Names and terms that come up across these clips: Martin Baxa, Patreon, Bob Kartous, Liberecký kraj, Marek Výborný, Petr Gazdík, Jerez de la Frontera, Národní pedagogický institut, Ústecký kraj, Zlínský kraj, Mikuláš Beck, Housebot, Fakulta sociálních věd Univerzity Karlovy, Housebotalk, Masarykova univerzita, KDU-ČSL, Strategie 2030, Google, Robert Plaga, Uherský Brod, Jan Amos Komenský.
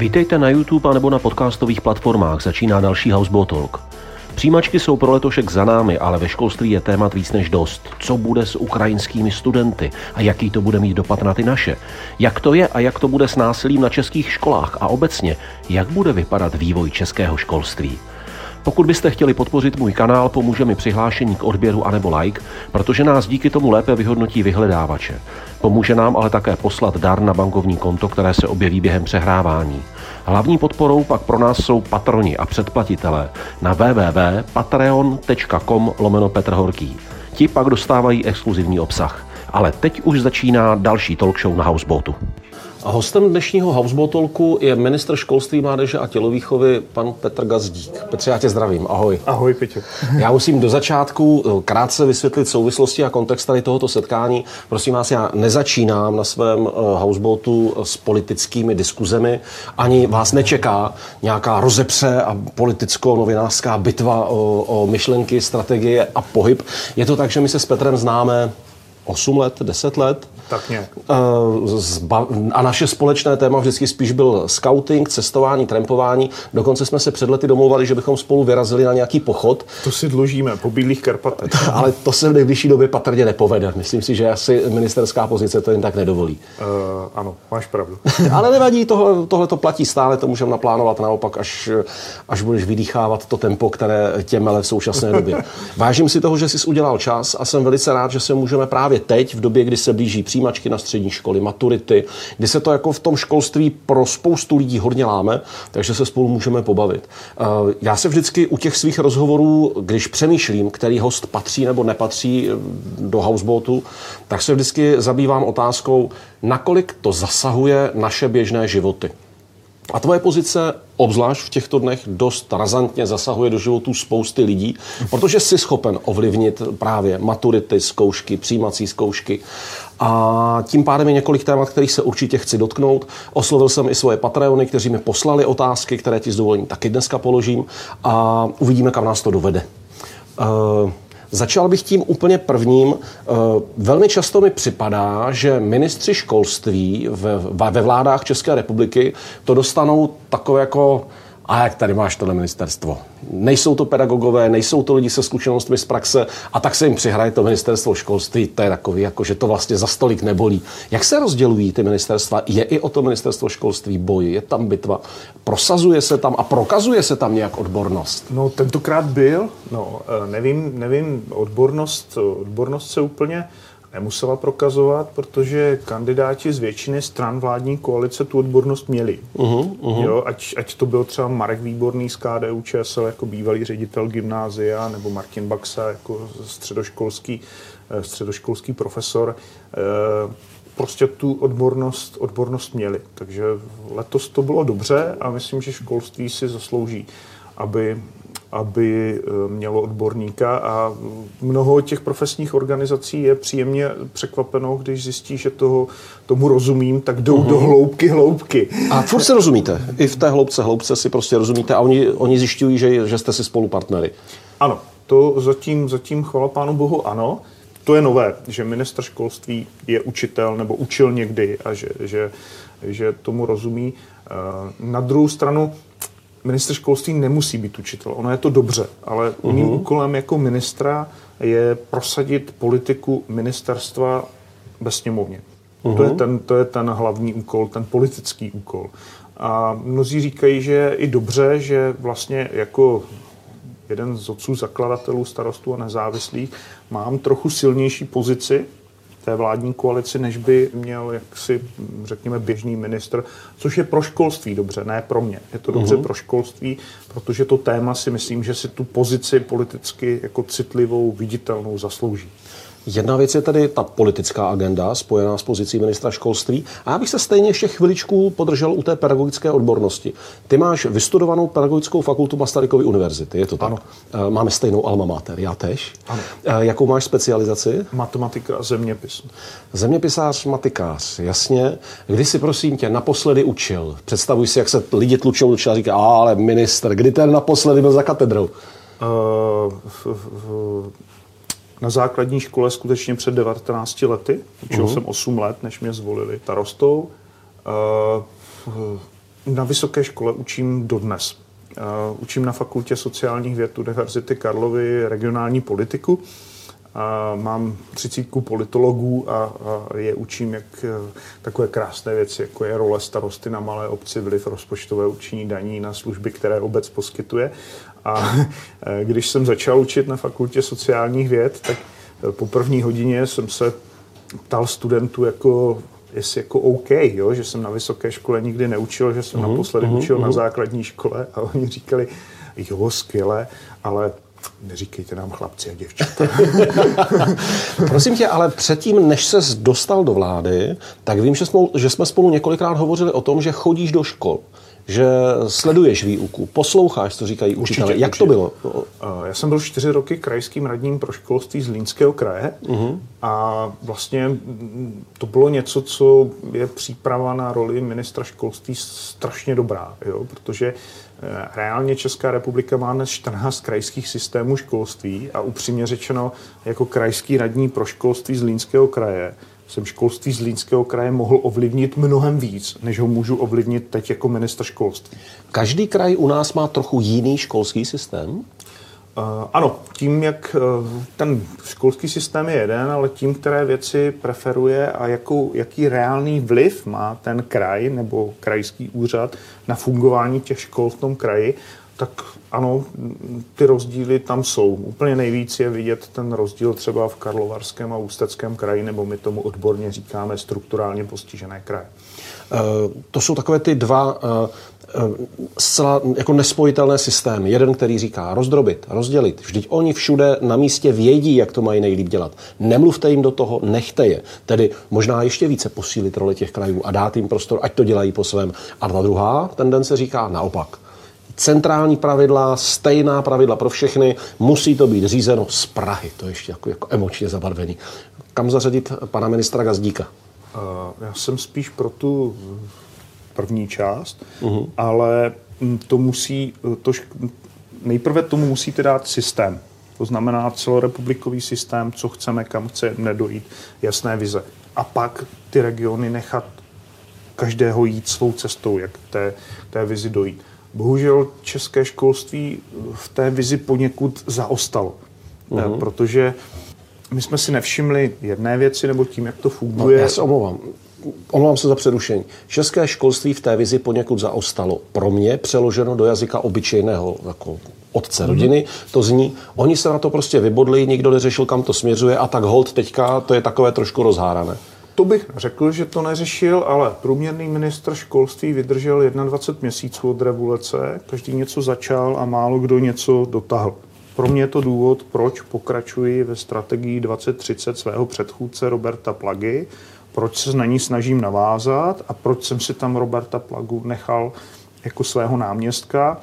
Vítejte na YouTube anebo na podcastových platformách, začíná další Housebotalk. Přijímačky jsou pro letošek za námi, ale ve školství je témat víc než dost. Co bude s ukrajinskými studenty a jaký to bude mít dopad na ty naše? Jak to je a jak to bude s násilím na českých školách a obecně, jak bude vypadat vývoj českého školství? Pokud byste chtěli podpořit můj kanál, pomůže mi přihlášení k odběru anebo like, protože nás díky tomu lépe vyhodnotí vyhledávače. Pomůže nám ale také poslat dar na bankovní konto, které se objeví během přehrávání. Hlavní podporou pak pro nás jsou patroni a předplatitelé na www.patreon.com/petrhorký. Ti pak dostávají exkluzivní obsah. Ale teď už začíná další talkshow na Housebotu. Hostem dnešního Housebotalku je ministr školství, mládeže a tělovýchovy pan Petr Gazdík. Petře, já tě zdravím, ahoj. Ahoj, Peťo. Já musím do začátku krátce vysvětlit souvislosti a kontext tady tohoto setkání. Prosím vás, já nezačínám na svém Housebotu s politickými diskuzemi. Ani vás nečeká nějaká rozepře a politicko-novinářská bitva o myšlenky, strategie a pohyb. Je to tak, že my se s Petrem známe 8 let, 10 let. Tak nějak. A naše společné téma vždycky spíš byl skauting, cestování, trampování. Dokonce jsme se před lety domlouvali, že bychom spolu vyrazili na nějaký pochod. To si dlužíme, po Bílých Karpatech. Ale to se v nejbližší době patrně nepovede. Myslím si, že asi ministerská pozice to jen tak nedovolí. Ano, máš pravdu. Ale nevadí, tohle to platí stále, to můžeme naplánovat naopak, až budeš vydýchávat to tempo, které tě mele v současné době. Vážím si toho, že jsi udělal čas a jsem velice rád, že se můžeme právě teď, v době, kdy se blíží přijímačky na střední školy, maturity, kdy se to jako v tom školství pro spoustu lidí hodně láme, takže se spolu můžeme pobavit. Já se vždycky u těch svých rozhovorů, když přemýšlím, který host patří nebo nepatří do Housebotu, tak se vždycky zabývám otázkou, nakolik to zasahuje naše běžné životy. A tvoje pozice obzvlášť v těchto dnech dost razantně zasahuje do životů spousty lidí, protože jsi schopen ovlivnit právě maturity, zkoušky, přijímací zkoušky. A tím pádem je několik témat, kterých se určitě chci dotknout. Oslovil jsem i svoje Patreony, kteří mi poslali otázky, které ti s dovolením taky dneska položím. A uvidíme, kam nás to dovede. Začal bych tím úplně prvním. Velmi často mi připadá, že ministři školství ve vládách České republiky to dostanou takové jako a jak tady máš tohle ministerstvo. Nejsou to pedagogové, nejsou to lidi se zkušenostmi z praxe a tak se jim přihraje to ministerstvo školství. To je takový, jako, že to vlastně za stolik nebolí. Jak se rozdělují ty ministerstva? Je i o to ministerstvo školství boj? Je tam bitva? Prosazuje se tam a prokazuje se tam nějak odbornost? No, tentokrát byl. No, nevím, odbornost se úplně nemusela prokazovat, protože kandidáti z většiny stran vládní koalice tu odbornost měli. Jo, ať to byl třeba Marek Výborný z KDU-ČSL jako bývalý ředitel gymnázia, nebo Martin Baxa jako středoškolský profesor. Prostě tu odbornost měli. Takže letos to bylo dobře a myslím, že školství si zaslouží, aby mělo odborníka a mnoho těch profesních organizací je příjemně překvapeno, když zjistí, že tomu rozumím, tak jdou do hloubky. A furt se rozumíte. I v té hloubce si prostě rozumíte a oni zjišťují, že jste si spolu partnery. Ano, to zatím chvala pánu bohu ano. To je nové, že ministr školství je učitel nebo učil někdy a že tomu rozumí. Na druhou stranu ministr školství nemusí být učitel, ono je to dobře, ale mým úkolem jako ministra je prosadit politiku ministerstva ve sněmovně. To je ten hlavní úkol, ten politický úkol. A mnozí říkají, že je i dobře, že vlastně jako jeden z otců zakladatelů Starostů a nezávislých mám trochu silnější pozici té vládní koalici, než by měl jaksi, řekněme, běžný ministr, což je pro školství dobře, ne pro mě. Je to dobře pro školství, protože to téma si myslím, že si tu pozici politicky jako citlivou, viditelnou zaslouží. Jedna věc je tedy ta politická agenda spojená s pozicí ministra školství. A já bych se stejně ještě chviličku podržel u té pedagogické odbornosti. Ty máš vystudovanou pedagogickou fakultu Masarykovy univerzity, je to tak? Ano. Máme stejnou alma mater, já tež. Ano. Jakou máš specializaci? Matematika a zeměpis. Zeměpisář, matikář, jasně. Kdy si prosím tě naposledy učil? Představuj si, jak se lidi tlučou a říká, ale ministr, kdy ten naposledy byl za katedrou? Na základní škole skutečně před 19 lety. Učil jsem 8 let, než mě zvolili starostou. Na vysoké škole učím dodnes. Učím na Fakultě sociálních věd Univerzity Karlovy regionální politiku. Mám 30 politologů a je učím, jak takové krásné věci, jako je role starosty na malé obci, vliv rozpočtové určení daní na služby, které obec poskytuje. A když jsem začal učit na Fakultě sociálních věd, tak po první hodině jsem se ptal studentů, jestli OK, jo? Že jsem na vysoké škole nikdy neučil, že jsem naposledy učil na základní škole, a oni říkali, jo, skvěle, ale neříkejte nám chlapci a děvčata. Prosím tě, ale předtím, než ses dostal do vlády, tak vím, že jsme spolu několikrát hovořili o tom, že chodíš do škol, že sleduješ výuku, posloucháš, co říkají učitelé. Jak to bylo? Já jsem byl 4 roky krajským radním pro školství Zlínského kraje a vlastně to bylo něco, co je příprava na roli ministra školství strašně dobrá, jo? Protože reálně Česká republika má dnes 14 krajských systémů školství a upřímně řečeno, jako krajský radní pro školství Zlínského kraje jsem školství Zlínského kraje mohl ovlivnit mnohem víc, než ho můžu ovlivnit teď jako ministr školství. Každý kraj u nás má trochu jiný školský systém? Ano, tím, jak ten školský systém je jeden, ale tím, které věci preferuje a jaký reálný vliv má ten kraj nebo krajský úřad na fungování těch škol v tom kraji, tak ano, ty rozdíly tam jsou. Úplně nejvíc je vidět ten rozdíl třeba v Karlovarském a Ústeckém kraji, nebo my tomu odborně říkáme strukturálně postižené kraje. To jsou takové ty dva zcela jako nespojitelné systémy. Jeden, který říká rozdrobit, rozdělit. Vždyť oni všude na místě vědí, jak to mají nejlíp dělat. Nemluvte jim do toho, nechte je. Tedy možná ještě více posílit roli těch krajů a dát jim prostor, ať to dělají po svém. A ta druhá tendence říká naopak. Centrální pravidla, stejná pravidla pro všechny, musí to být řízeno z Prahy. To je ještě jako emočně zabarvený. Kam zařadit pana ministra Gazdíka? Já jsem spíš pro tu první část, ale to musí, nejprve tomu musíte dát systém. To znamená celorepublikový systém, co chceme, kam chceme dojít, jasné vize. A pak ty regiony nechat každého jít svou cestou, jak té vizi dojít. Bohužel české školství v té vizi poněkud zaostalo, protože my jsme si nevšimli jedné věci, nebo tím, jak to funguje. No, já se omlouvám. Omlouvám se za přerušení. České školství v té vizi poněkud zaostalo. Pro mě přeloženo do jazyka obyčejného jako otce rodiny, to zní, oni se na to prostě vybodli, nikdo neřešil, kam to směřuje a tak holt teďka to je takové trošku rozhárané. To bych řekl, že to neřešil, ale průměrný ministr školství vydržel 21 měsíců od revoluce, každý něco začal a málo kdo něco dotáhl. Pro mě je to důvod, proč pokračuji ve strategii 2030 svého předchůdce Roberta Plagy, proč se na ní snažím navázat a proč jsem si tam Roberta Plagu nechal jako svého náměstka,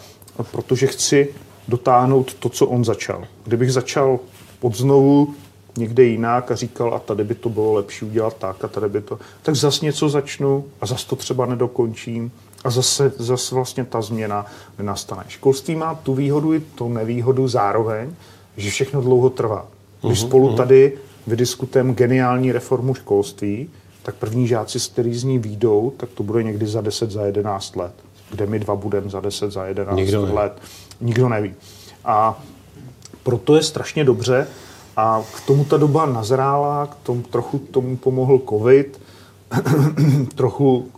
protože chci dotáhnout to, co on začal. Kdybych začal odznovu někde jinak a říkal, a tady by to bylo lepší udělat tak, a tady by to... Tak zas něco začnu a zas to třeba nedokončím a zase vlastně ta změna nenastane. Školství má tu výhodu i tu nevýhodu zároveň, že všechno dlouho trvá. Když spolu tady vydiskutujeme geniální reformu školství, tak první žáci, kteří z ní výjdou, tak to bude někdy za 10, za 11 let. Kde my dva budeme za 10, za 11 let? Nikdo neví. A proto je strašně dobře, a k tomu ta doba nazrála, trochu k tomu pomohl covid, trochu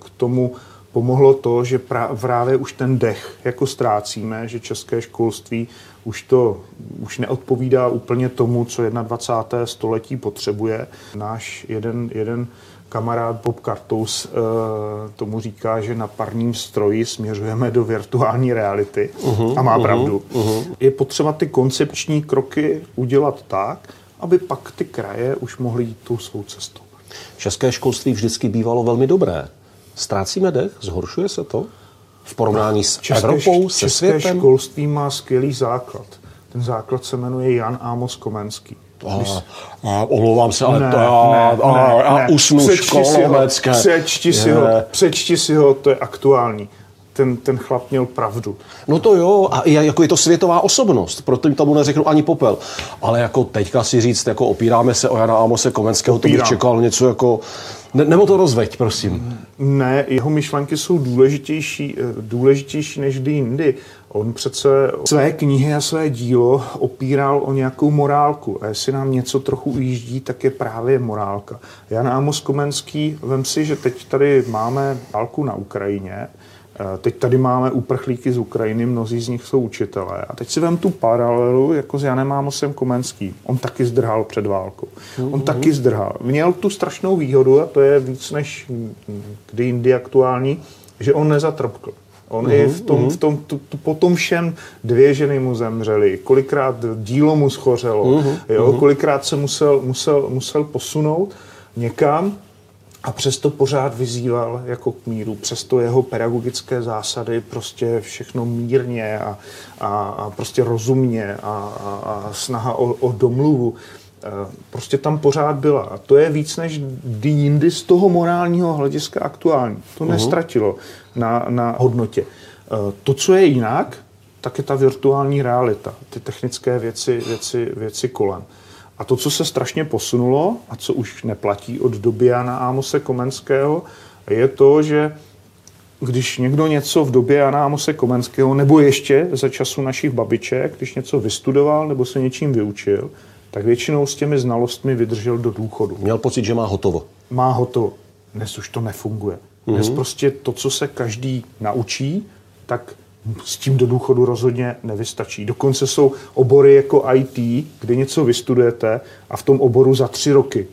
k tomu pomohlo to, že právě už ten dech jako ztrácíme, že české školství už neodpovídá úplně tomu, co 21. století potřebuje. Náš jeden kamarád Bob Kartous tomu říká, že na parním stroji směřujeme do virtuální reality a má pravdu. Je potřeba ty koncepční kroky udělat tak, aby pak ty kraje už mohly jít tou svou cestou. České školství vždycky bývalo velmi dobré. Ztrácíme dech? Zhoršuje se to? V porovnání s Evropou, se světem? České školství má skvělý základ. Ten základ se jmenuje Jan Amos Komenský. Omlouvám se, ale usnu školovecké. Přečti si ho, to je aktuální. ten chlap měl pravdu. No to jo, a jako je to světová osobnost, proto tomu neřeknu ani popel. Ale jako teďka si říct, jako opíráme se o Jana Amose Komenského, to bych čekal něco jako... Nebo to rozveď, prosím. Ne, jeho myšlenky jsou důležitější než kdy jindy. On přece své knihy a své dílo opíral o nějakou morálku. A jestli nám něco trochu ujíždí, tak je právě morálka. Jan Amos Komenský, vem si, že teď tady máme válku na Ukrajině, teď tady máme uprchlíky z Ukrajiny, mnozí z nich jsou učitelé. A teď si vem tu paralelu jako s Janem Amosem Komenským. On taky zdrhal před válkou. On taky zdrhal. Měl tu strašnou výhodu, a to je víc než kdy jindy aktuální, že on nezatrpkl. On i po tom všem 2 ženy mu zemřely, kolikrát dílo mu schořelo, kolikrát se musel posunout někam. A přesto pořád vyzýval jako k míru, přesto jeho pedagogické zásady prostě všechno mírně a prostě rozumně a snaha o domluvu prostě tam pořád byla. A to je víc než jindy z toho morálního hlediska aktuální. To nestratilo na hodnotě. To, co je jinak, tak je ta virtuální realita, ty technické věci kolem. A to, co se strašně posunulo a co už neplatí od doby Jana Amose Komenského, je to, že když někdo něco v době Jana Amose Komenského nebo ještě za času našich babiček, když něco vystudoval nebo se něčím vyučil, tak většinou s těmi znalostmi vydržel do důchodu. Měl pocit, že má hotovo. Má hotovo. Dnes už to nefunguje. Dnes prostě to, co se každý naučí, tak... s tím do důchodu rozhodně nevystačí. Dokonce jsou obory jako IT, kde něco vystudujete a v tom oboru za 3 roky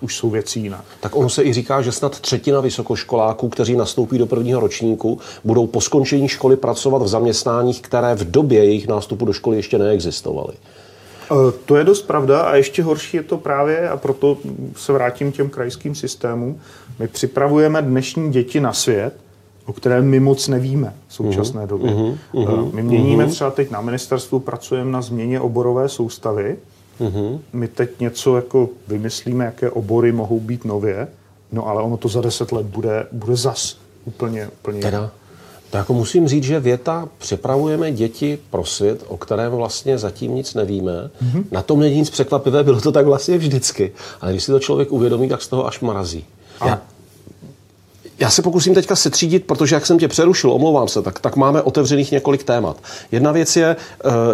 už jsou věci jinak. Tak ono se i říká, že snad 3/4 vysokoškoláků, kteří nastoupí do 1. ročníku, budou po skončení školy pracovat v zaměstnáních, které v době jejich nástupu do školy ještě neexistovaly. To je dost pravda a ještě horší je to právě, a proto se vrátím k těm krajským systémům. My připravujeme dnešní děti na svět, o kterém my moc nevíme v současné době. My měníme třeba teď na ministerstvu, pracujeme na změně oborové soustavy. My teď něco jako vymyslíme, jaké obory mohou být nově, no ale ono to za 10 let bude zas úplně. Tak jako musím říct, že věta připravujeme děti pro svět, o kterém vlastně zatím nic nevíme. Na tom není nic překvapivé, bylo to tak vlastně vždycky. Ale když si to člověk uvědomí, tak z toho až mrazí. Já se pokusím teďka setřídit, protože jak jsem tě přerušil, omlouvám se, tak máme otevřených několik témat. Jedna věc je,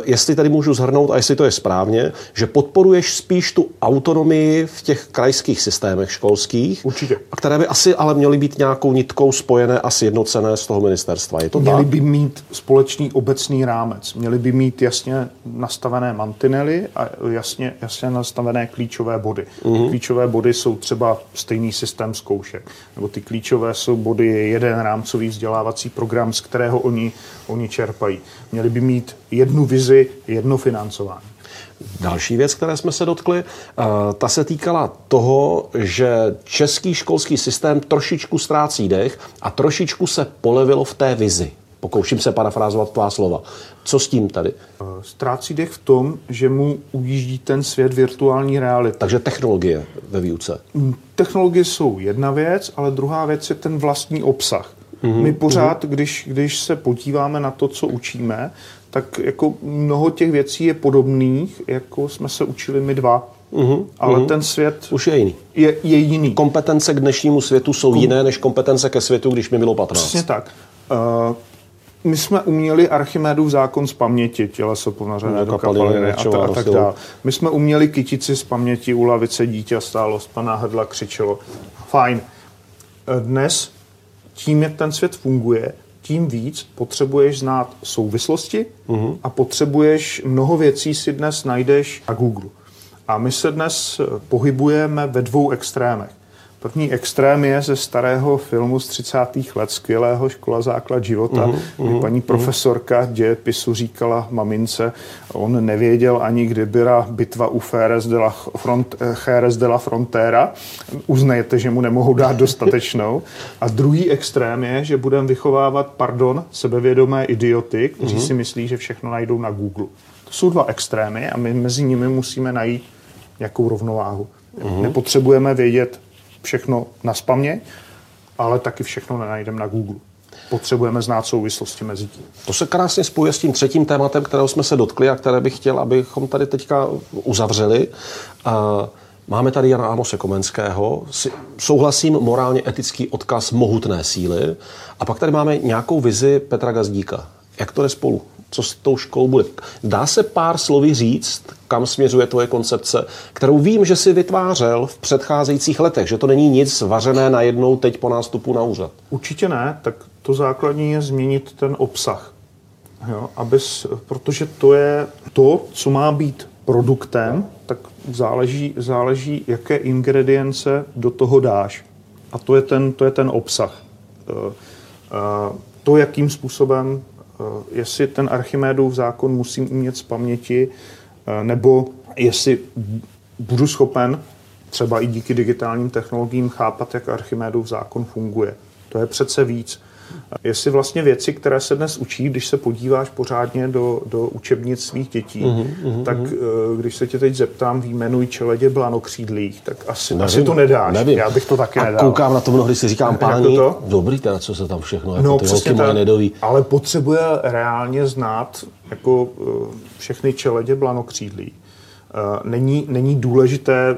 jestli tady můžu shrnout a jestli to je správně, že podporuješ spíš tu autonomii v těch krajských systémech školských, určitě, které by asi ale měly být nějakou nitkou spojené a sjednocené z toho ministerstva. Je to tak? Měly by mít společný obecný rámec, měly by mít jasně nastavené mantinely a jasně nastavené klíčové body. Ty klíčové body jsou třeba stejný systém zkoušek, nebo ty klíčové jsou body, jeden rámcový vzdělávací program, z kterého oni čerpají. Měli by mít jednu vizi, jedno financování. Další věc, které jsme se dotkli, ta se týkala toho, že český školský systém trošičku ztrácí dech a trošičku se polevilo v té vizi. Pokouším se parafrázovat tvá slova. Co s tím tady? Ztrácí dech v tom, že mu ujíždí ten svět virtuální reality. Takže technologie ve výuce. Technologie jsou jedna věc, ale druhá věc je ten vlastní obsah. My pořád, když se podíváme na to, co učíme, tak jako mnoho těch věcí je podobných, jako jsme se učili my dva. Ale ten svět už je jiný. Je jiný. Kompetence k dnešnímu světu jsou jiné než kompetence ke světu, když mi bylo 15. Přesně tak. My jsme uměli Archimedův zákon z paměti, těleso ponořené do kapaliny a tak dále. My jsme uměli kytici z paměti, u lavice dítě stálo, z pana hrdla křičelo. Fajn. Dnes, tím jak ten svět funguje, tím víc potřebuješ znát souvislosti a potřebuješ mnoho věcí si dnes najdeš na Google. A my se dnes pohybujeme ve 2 extrémech. První extrém je ze starého filmu z 30. let, skvělého Škola základ života, kdy paní profesorka dějepisu říkala mamince, on nevěděl ani, kdy byla bitva u Jerez de la Frontera. Uznajete, že mu nemohou dát dostatečnou. A druhý extrém je, že budeme vychovávat, sebevědomé idioty, kteří si myslí, že všechno najdou na Google. To jsou 2 extrémy a my mezi nimi musíme najít nějakou rovnováhu. Nepotřebujeme vědět všechno nazpaměť, ale taky všechno nenajdeme na Google. potřebujeme znát souvislosti mezi tím. To se krásně spojuje s tím třetím tématem, kterého jsme se dotkli a které bych chtěl, abychom tady teďka uzavřeli. Máme tady Jana Amose Komenského, souhlasím, morálně etický odkaz mohutné síly. A pak tady máme nějakou vizi Petra Gazdíka. Jak to jde spolu? Co s tou školou bude? Dá se pár slovy říct, kam směřuje tvoje koncepce, kterou vím, že si vytvářel v předcházejících letech, že to není nic vařené najednou teď po nástupu na úřad? Určitě ne, tak to základní je změnit ten obsah. Jo, protože to je to, co má být produktem, tak záleží, jaké ingredience do toho dáš. A to je ten obsah. To, jakým způsobem, jestli ten Archimedův zákon musím umět z paměti, nebo jestli budu schopen třeba i díky digitálním technologiím chápat, jak Archimedův zákon funguje. To je přece víc. Jestli vlastně věci, které se dnes učí, když se podíváš pořádně do učebnic svých dětí, tak když se tě teď zeptám, výjmenuj čeledě blanokřídlých, tak asi to nedáš. Nevím. Já bych to taky nedal. Koukám na to mnohdy, si říkám, páni, dobrý, teda co se tam všechno, ty holky moje nedoví. Ale potřebuje reálně znát jako všechny čeledě blanokřídlých. Není důležité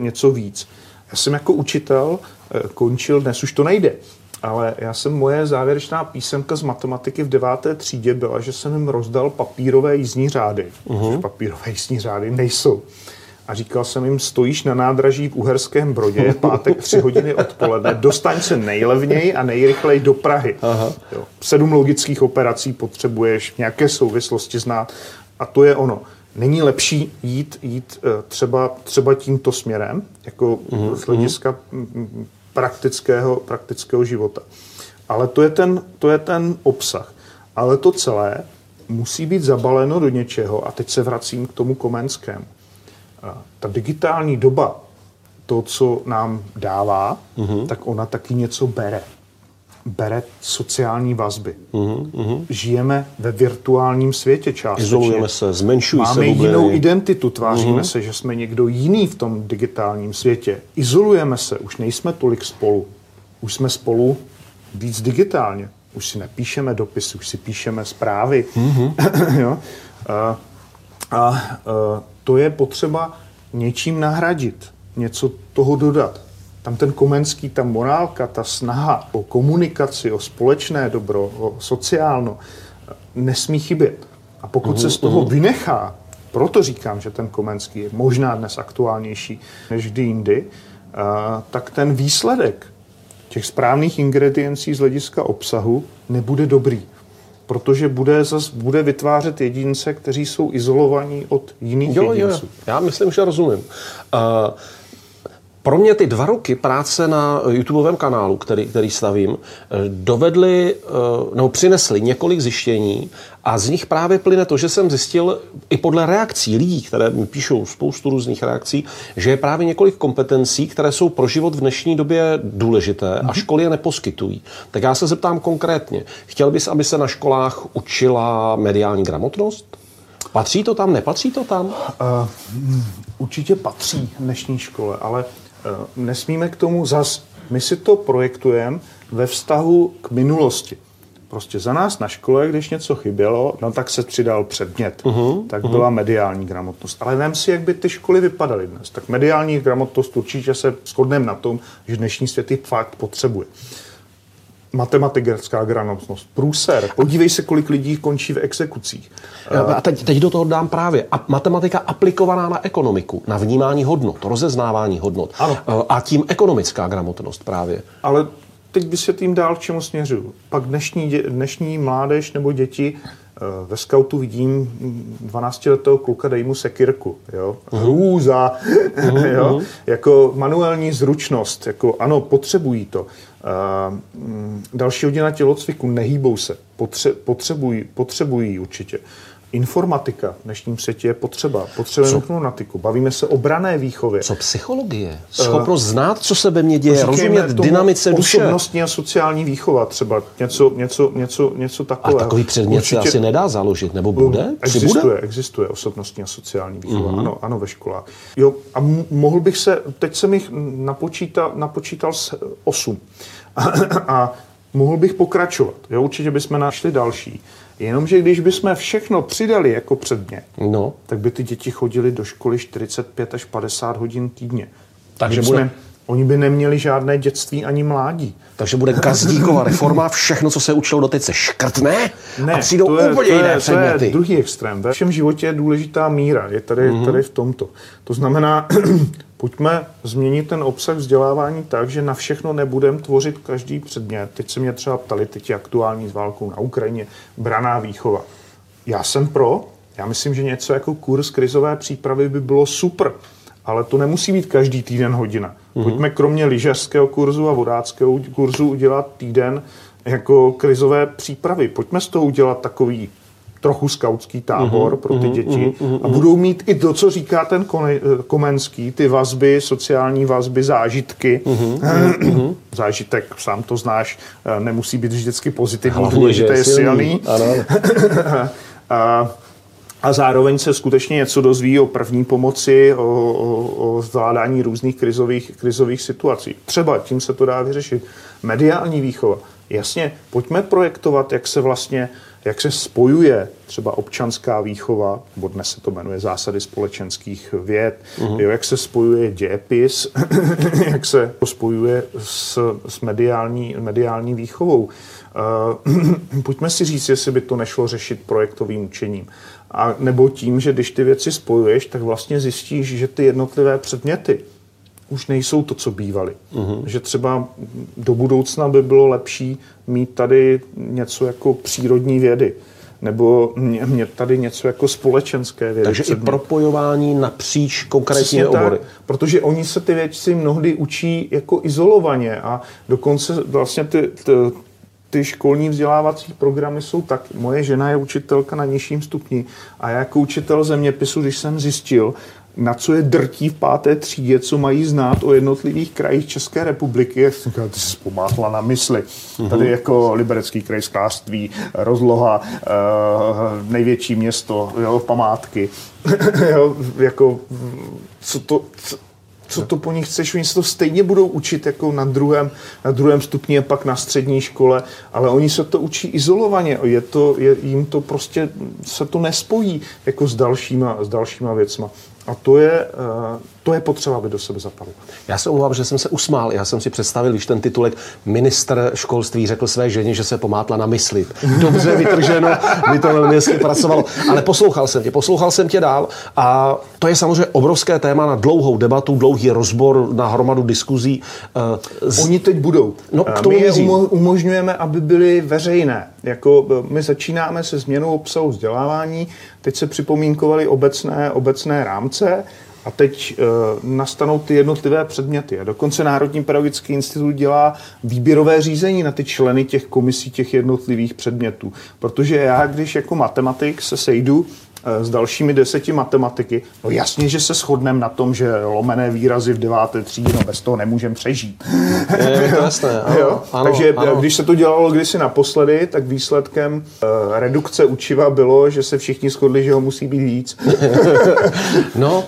něco víc. Já jsem jako učitel končil, dnes už to nejde, ale moje závěrečná písemka z matematiky v 9. třídě byla, že jsem jim rozdal papírové jízdní řády. Papírové jízdní řády nejsou. A říkal jsem jim, stojíš na nádraží v Uherském Brodě, pátek 3 hodiny odpoledne, dostaň se nejlevněji a nejrychleji do Prahy. Jo. 7 logických operací potřebuješ, nějaké souvislosti znát. A to je ono. Není lepší jít třeba tímto směrem, jako z hlediska praktického života. Ale to je ten obsah. Ale to celé musí být zabaleno do něčeho. A teď se vracím k tomu Komenskému. Ta digitální doba, to, co nám dává, tak ona taky něco bere. Bere sociální vazby. Žijeme ve virtuálním světě částečně. Izolujeme se, zmenšují se. Máme jinou identitu, tváříme se, že jsme někdo jiný v tom digitálním světě. Izolujeme se, už nejsme tolik spolu. Už jsme spolu víc digitálně. Už si nepíšeme dopisy, už si píšeme zprávy. Jo? A to je potřeba něčím nahradit, něco toho dodat. Tam ten Komenský, ta morálka, ta snaha o komunikaci, o společné dobro, o sociálno, nesmí chybět. A pokud se z toho vynechá, proto říkám, že ten Komenský je možná dnes aktuálnější než kdy jindy, tak ten výsledek těch správných ingrediencí z hlediska obsahu nebude dobrý. Protože bude vytvářet jedince, kteří jsou izolovaní od jiných jedinců. Já myslím, že rozumím. Pro mě ty 2 roky práce na YouTubeovém kanálu, který stavím, přinesly několik zjištění a z nich právě plyne to, že jsem zjistil i podle reakcí lidí, které mi píšou spoustu různých reakcí, že je právě několik kompetencí, které jsou pro život v dnešní době důležité a školy je neposkytují. Tak já se zeptám konkrétně. Chtěl bys, aby se na školách učila mediální gramotnost? Patří to tam, nepatří to tam? Určitě patří dnešní škole, ale nesmíme k tomu zas. My si to projektujeme ve vztahu k minulosti. Prostě za nás na škole, když něco chybělo, tak se přidal předmět. Byla mediální gramotnost. Ale vem si, jak by ty školy vypadaly dnes. Tak mediální gramotnost určitě se shodneme na tom, že dnešní svět ji fakt potřebuje. Matematická gramotnost, průser. Podívej se, kolik lidí končí v exekucích. A teď do toho dám právě matematika aplikovaná na ekonomiku, na vnímání hodnot, rozeznávání hodnot. Ano. A tím ekonomická gramotnost právě. Ale teď vysvětlím dál, k čemu směřuju. Pak dnešní mládež nebo děti, ve skautu vidím 12-letého kluka, dej mu sekyrku. Jo? Hrůza. Jo? Jako manuální zručnost. Jako, ano, potřebují to. Další hodina tělocviku, nehýbou se. Potřebují určitě. Informatika v dnešním světě je potřeba. Potřebujeme pneumatiku. Bavíme se o branné výchově. Co psychologie? Schopnost znát, co se ve mně děje, rozumět dynamice duše. Osobnostní a sociální výchova třeba. Něco takového. A takový předmět určitě se asi nedá založit, nebo bude? Existuje osobnostní a sociální výchova. Ano, ve školách. Jo, a mohl bych teď jsem jich napočítal 8. A Mohl bych pokračovat. Jo, určitě bychom našli další. Jenomže když bychom všechno přidali jako předmět, tak by ty děti chodily do školy 45 až 50 hodin týdně. Takže oni by neměli žádné dětství ani mládí. Takže bude Gazdíkova reforma, všechno, co se učilo doteď, se škrtne a přijdou úplně jiné předměty. To je druhý extrém. Ve všem životě je důležitá míra. Je tady v tomto. To znamená, pojďme změnit ten obsah vzdělávání tak, že na všechno nebudeme tvořit každý předmět. Teď se mě třeba ptali, teď je aktuální s válkou na Ukrajině, branná výchova. Já jsem pro. Já myslím, že něco jako kurz krizové přípravy by bylo super. Ale to nemusí být každý týden hodina. Pojďme kromě lyžařského kurzu a vodáckého kurzu udělat týden jako krizové přípravy. Pojďme z toho udělat takový trochu skautský tábor pro ty děti a budou mít i to, co říká ten Komenský, ty vazby, sociální vazby, zážitky. Zážitek, sám to znáš, nemusí být vždycky pozitivní, důležité je silný. A zároveň se skutečně něco dozví o první pomoci, o zvládání různých krizových situací. Třeba tím se to dá vyřešit. Mediální výchova. Jasně, pojďme projektovat, jak se spojuje třeba občanská výchova, bo dnes se to jmenuje zásady společenských věd, jo, jak se spojuje dějepis, jak se spojuje s mediální výchovou. Pojďme si říct, jestli by to nešlo řešit projektovým učením. A nebo tím, že když ty věci spojuješ, tak vlastně zjistíš, že ty jednotlivé předměty už nejsou to, co bývaly. Že třeba do budoucna by bylo lepší mít tady něco jako přírodní vědy. Nebo mě tady něco jako společenské vědy. Takže předmět. I propojování napříč konkrétní obory. Protože oni se ty věci mnohdy učí jako izolovaně a dokonce vlastně ty školní vzdělávací programy jsou tak. Moje žena je učitelka na nižším stupni a já jako učitel zeměpisu, když jsem zjistil, na co je drtí v 5. třídě, co mají znát o jednotlivých krajích České republiky, jak jsem říkal, ty jsi pomátla na mysli. Tady jako Liberecký kraj, sklářství, rozloha, největší město, jo, památky. Jo, jako, co to po nich chceš, oni se to stejně budou učit jako na druhém stupni a pak na střední škole, ale oni se to učí izolovaně, jim to prostě se to nespojí jako s dalšíma věcma. A to je potřeba, aby do sebe zapadlo. Já se omlouvám, že jsem se usmál. Já jsem si představil, když ten titulek ministr školství řekl své ženě, že se pomátla na mysli. Dobře vytrženo, by to velmi hezky pracovalo. Ale poslouchal jsem tě dál a to je samozřejmě obrovské téma na dlouhou debatu, dlouhý rozbor, na hromadu diskuzí. Oni teď budou. My je umožňujeme, aby byly veřejné. My začínáme se změnou obsahu vzdělávání, teď se připomínkovaly obecné rámce a teď nastanou ty jednotlivé předměty. A dokonce Národní pedagogický institut dělá výběrové řízení na ty členy těch komisí, těch jednotlivých předmětů. Protože já, když jako matematik se sejdu s dalšími 10 matematiky, no jasně, že se shodneme na tom, že lomené výrazy v 9. třídě, no bez toho nemůžeme přežít. Je to jasné, ano, takže ano. Když se to dělalo kdysi naposledy, tak výsledkem redukce učiva bylo, že se všichni shodli, že ho musí být víc.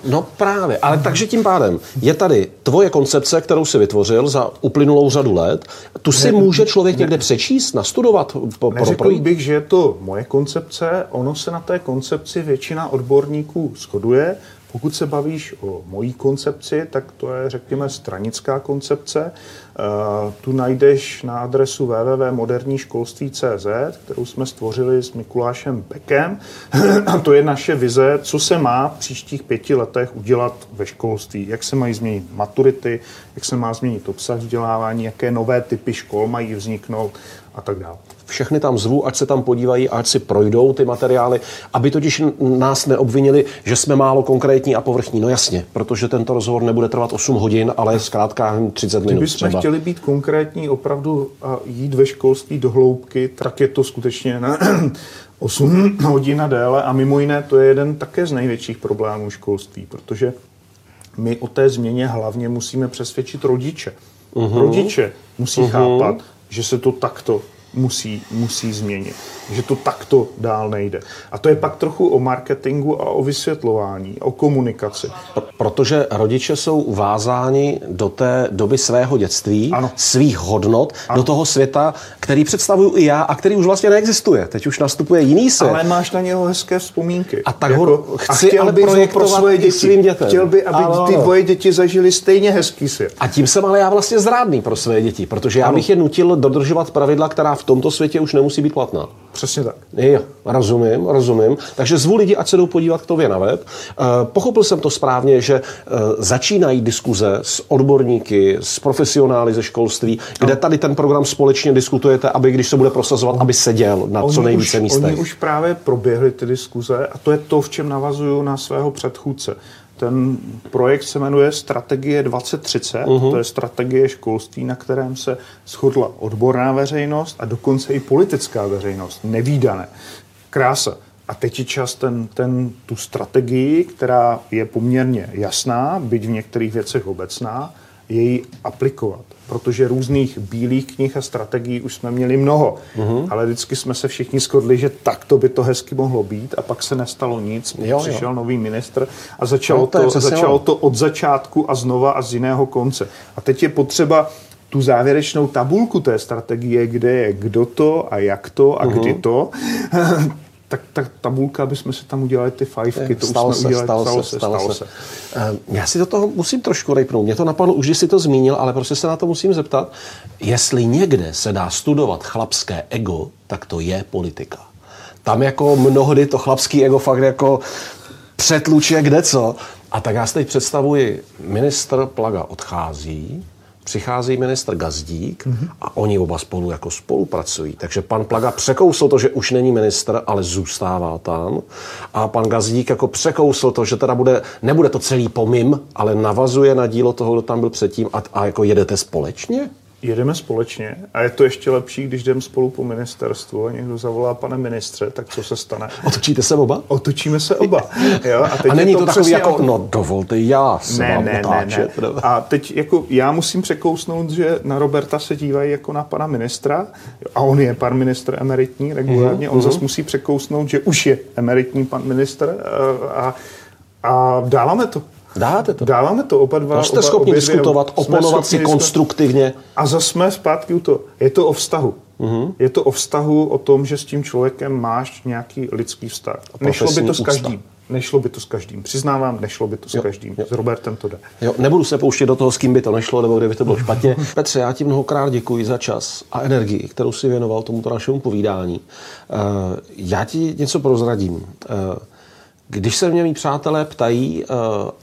No právě, ale takže tím pádem je tady tvoje koncepce, kterou si vytvořil za uplynulou řadu let, tu si může člověk někde přečíst, nastudovat? Neřekl bych, že je to moje koncepce, ono se na té koncepci většina odborníků shoduje. Pokud se bavíš o mojí koncepci, tak to je, řekněme, stranická koncepce. Tu najdeš na adresu www.moderníškolství.cz, kterou jsme stvořili s Mikulášem Beckem. A to je naše vize, co se má v příštích 5 letech udělat ve školství. Jak se mají změnit maturity, jak se má změnit obsah vzdělávání, jaké nové typy škol mají vzniknout a tak dále. Všechny tam zvu, ať se tam podívají, ať si projdou ty materiály, aby totiž nás neobvinili, že jsme málo konkrétní a povrchní. No jasně, protože tento rozhovor nebude trvat 8 hodin, ale zkrátka 30 minut. Kdybychom chtěli být konkrétní opravdu a jít ve školství do hloubky, tak je to skutečně 8 hodin a déle. A mimo jiné to je jeden také z největších problémů školství, protože my o té změně hlavně musíme přesvědčit rodiče. Rodiče musí chápat, že se to takto musí změnit. Že to takto dál nejde. A to je pak trochu o marketingu a o vysvětlování, o komunikaci. Protože rodiče jsou vázáni do té doby svého dětství, ano, svých hodnot, ano, do toho světa, který představuju i já a který už vlastně neexistuje. Teď už nastupuje jiný svět. Ale máš na něho hezké vzpomínky. A tak jako, ho chci ale projektovat pro svoje děti, svým dětem. Chtěl by, aby ty tvoje děti zažili stejně hezký svět. A tím jsem ale já vlastně zrádný pro své děti, protože já bych je nutil dodržovat pravidla, která v tomto světě už nemusí být platná. Přesně tak. Jo, rozumím. Takže zvu lidi, ať se jdou podívat k tobě na web. Pochopil jsem to správně, že začínají diskuze s odborníky, s profesionály ze školství, kde tady ten program společně diskutujete, aby když se bude prosazovat, aby seděl na co nejvíce místech. Oni už právě proběhly ty diskuze a to je to, v čem navazuju na svého předchůdce. Ten projekt se jmenuje Strategie 2030, to je strategie školství, na kterém se shodla odborná veřejnost a dokonce i politická veřejnost. Nevídané. Krása. A teď je čas tu strategii, která je poměrně jasná, byť v některých věcech obecná, její aplikovat. Protože různých bílých knih a strategií už jsme měli mnoho. Ale vždycky jsme se všichni shodli, že takto by to hezky mohlo být a pak se nestalo nic. Přišel nový ministr a začalo to od začátku a znova a z jiného konce. A teď je potřeba tu závěrečnou tabulku té strategie, kde je kdo to a jak to a kdy to. Tak ta tabulka, abychom si tam udělali ty fajfky. Stalo se. Já si do toho musím trošku rejpnout. Mě to napadlo, už když jsi to zmínil, ale prostě se na to musím zeptat. Jestli někde se dá studovat chlapské ego, tak to je politika. Tam jako mnohdy to chlapský ego fakt jako přetluče kdeco. A tak já si teď představuji, ministr Plaga odchází, přichází ministr Gazdík a oni oba spolu jako spolupracují. Takže pan Plaga překousl to, že už není ministr, ale zůstává tam. A pan Gazdík jako překousl to, že teda nebude to celý pomim, ale navazuje na dílo toho, kdo tam byl předtím. A jako jedete společně? Jedeme společně a je to ještě lepší, když jdeme spolu po ministerstvu a někdo zavolá pane ministře, tak co se stane? Otočíte se oba? Otočíme se oba. Jo? A není to takový jako, no dovolte, já se vám otáčet. Ne. A teď jako já musím překousnout, že na Roberta se dívají jako na pana ministra a on je pan ministr emeritní regulárně, on zase musí překousnout, že už je emeritní pan ministr a dáváme to. Dáváme to oba dva. No jste schopni diskutovat, oponovat si konstruktivně. A zase jsme zpátky u toho. Je to o vztahu. Je to o vztahu, o tom, že s tím člověkem máš nějaký lidský vztah. Nešlo by to s každým. Přiznávám, nešlo by to s každým. S Robertem to jde. Nebudu se pouštět do toho, s kým by to nešlo, nebo kdyby to bylo špatně. Petře, já ti mnohokrát děkuji za čas a energii, kterou si věnoval tomuto našemu povídání. Já ti něco prozradím. Když se mě mý přátelé ptají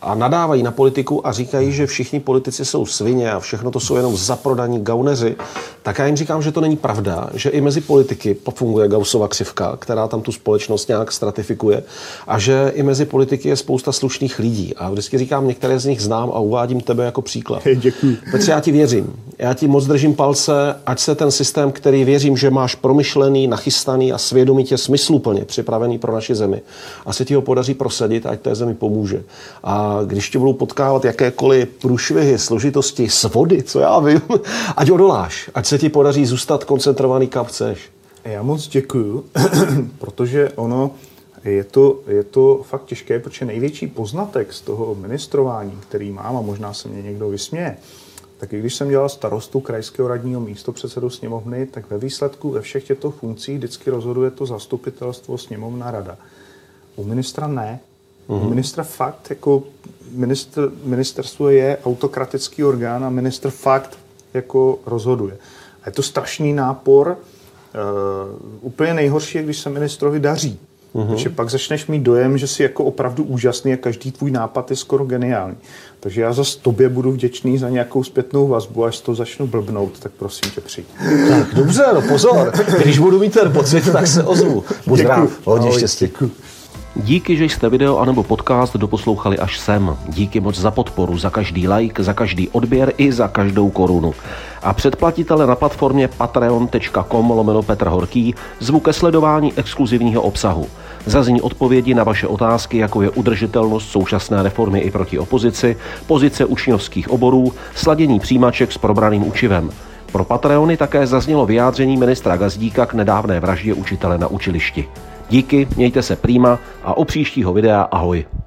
a nadávají na politiku a říkají, že všichni politici jsou svině a všechno to jsou jenom zaprodaní gauneři, tak já jim říkám, že to není pravda, že i mezi politiky funguje Gaussova křivka, která tam tu společnost nějak stratifikuje a že i mezi politiky je spousta slušných lidí. A vždycky říkám, některé z nich znám a uvádím tebe jako příklad. Děkuji. Petře, já ti věřím. Já ti moc držím palce, ať se ten systém, který věřím, že máš promyšlený, nachystaný a svědomitě smysluplně připravený pro naši zemi, a se ti ho podaří prosadit, ať té zemi pomůže. A když tě budou potkávat jakékoliv průšvihy, složitosti, svody, co já vím, ať odoláš, ať se ti podaří zůstat koncentrovaný, kam chceš. Já moc děkuju, protože ono je to fakt těžké, protože největší poznatek z toho ministrování, který mám, a možná se mě někdo vysměje, tak i když jsem dělal starostu, krajského radního, místopředsedu sněmovny, tak ve výsledku ve všech těchto funkcích vždycky rozhoduje to zastupitelstvo, sněmovna, rada. U ministra ne. U ministra fakt, jako ministerstvo je autokratický orgán a ministr fakt jako rozhoduje. A je to strašný nápor. Úplně nejhorší je, když se ministrovi daří. Protože pak začneš mít dojem, že jsi jako opravdu úžasný a každý tvůj nápad je skoro geniální. Takže já zase tobě budu vděčný za nějakou zpětnou vazbu, až to začnu blbnout, tak prosím tě přijď. Tak dobře, no pozor. Když budu mít ten pocit, tak se ozvu. Buď rád. Hodně štěstí. Díky, že jste video anebo podcast doposlouchali až sem. Díky moc za podporu, za každý like, za každý odběr i za každou korunu. A předplatitele na platformě patreon.com/Petr Horký zvu ke sledování exkluzivního obsahu. Zazní odpovědi na vaše otázky, jako je udržitelnost současné reformy i proti opozici, pozice učňovských oborů, sladění přijímaček s probraným učivem. Pro Patreony také zaznělo vyjádření ministra Gazdíka k nedávné vraždě učitele na učilišti. Díky, mějte se prýma a u příštího videa ahoj.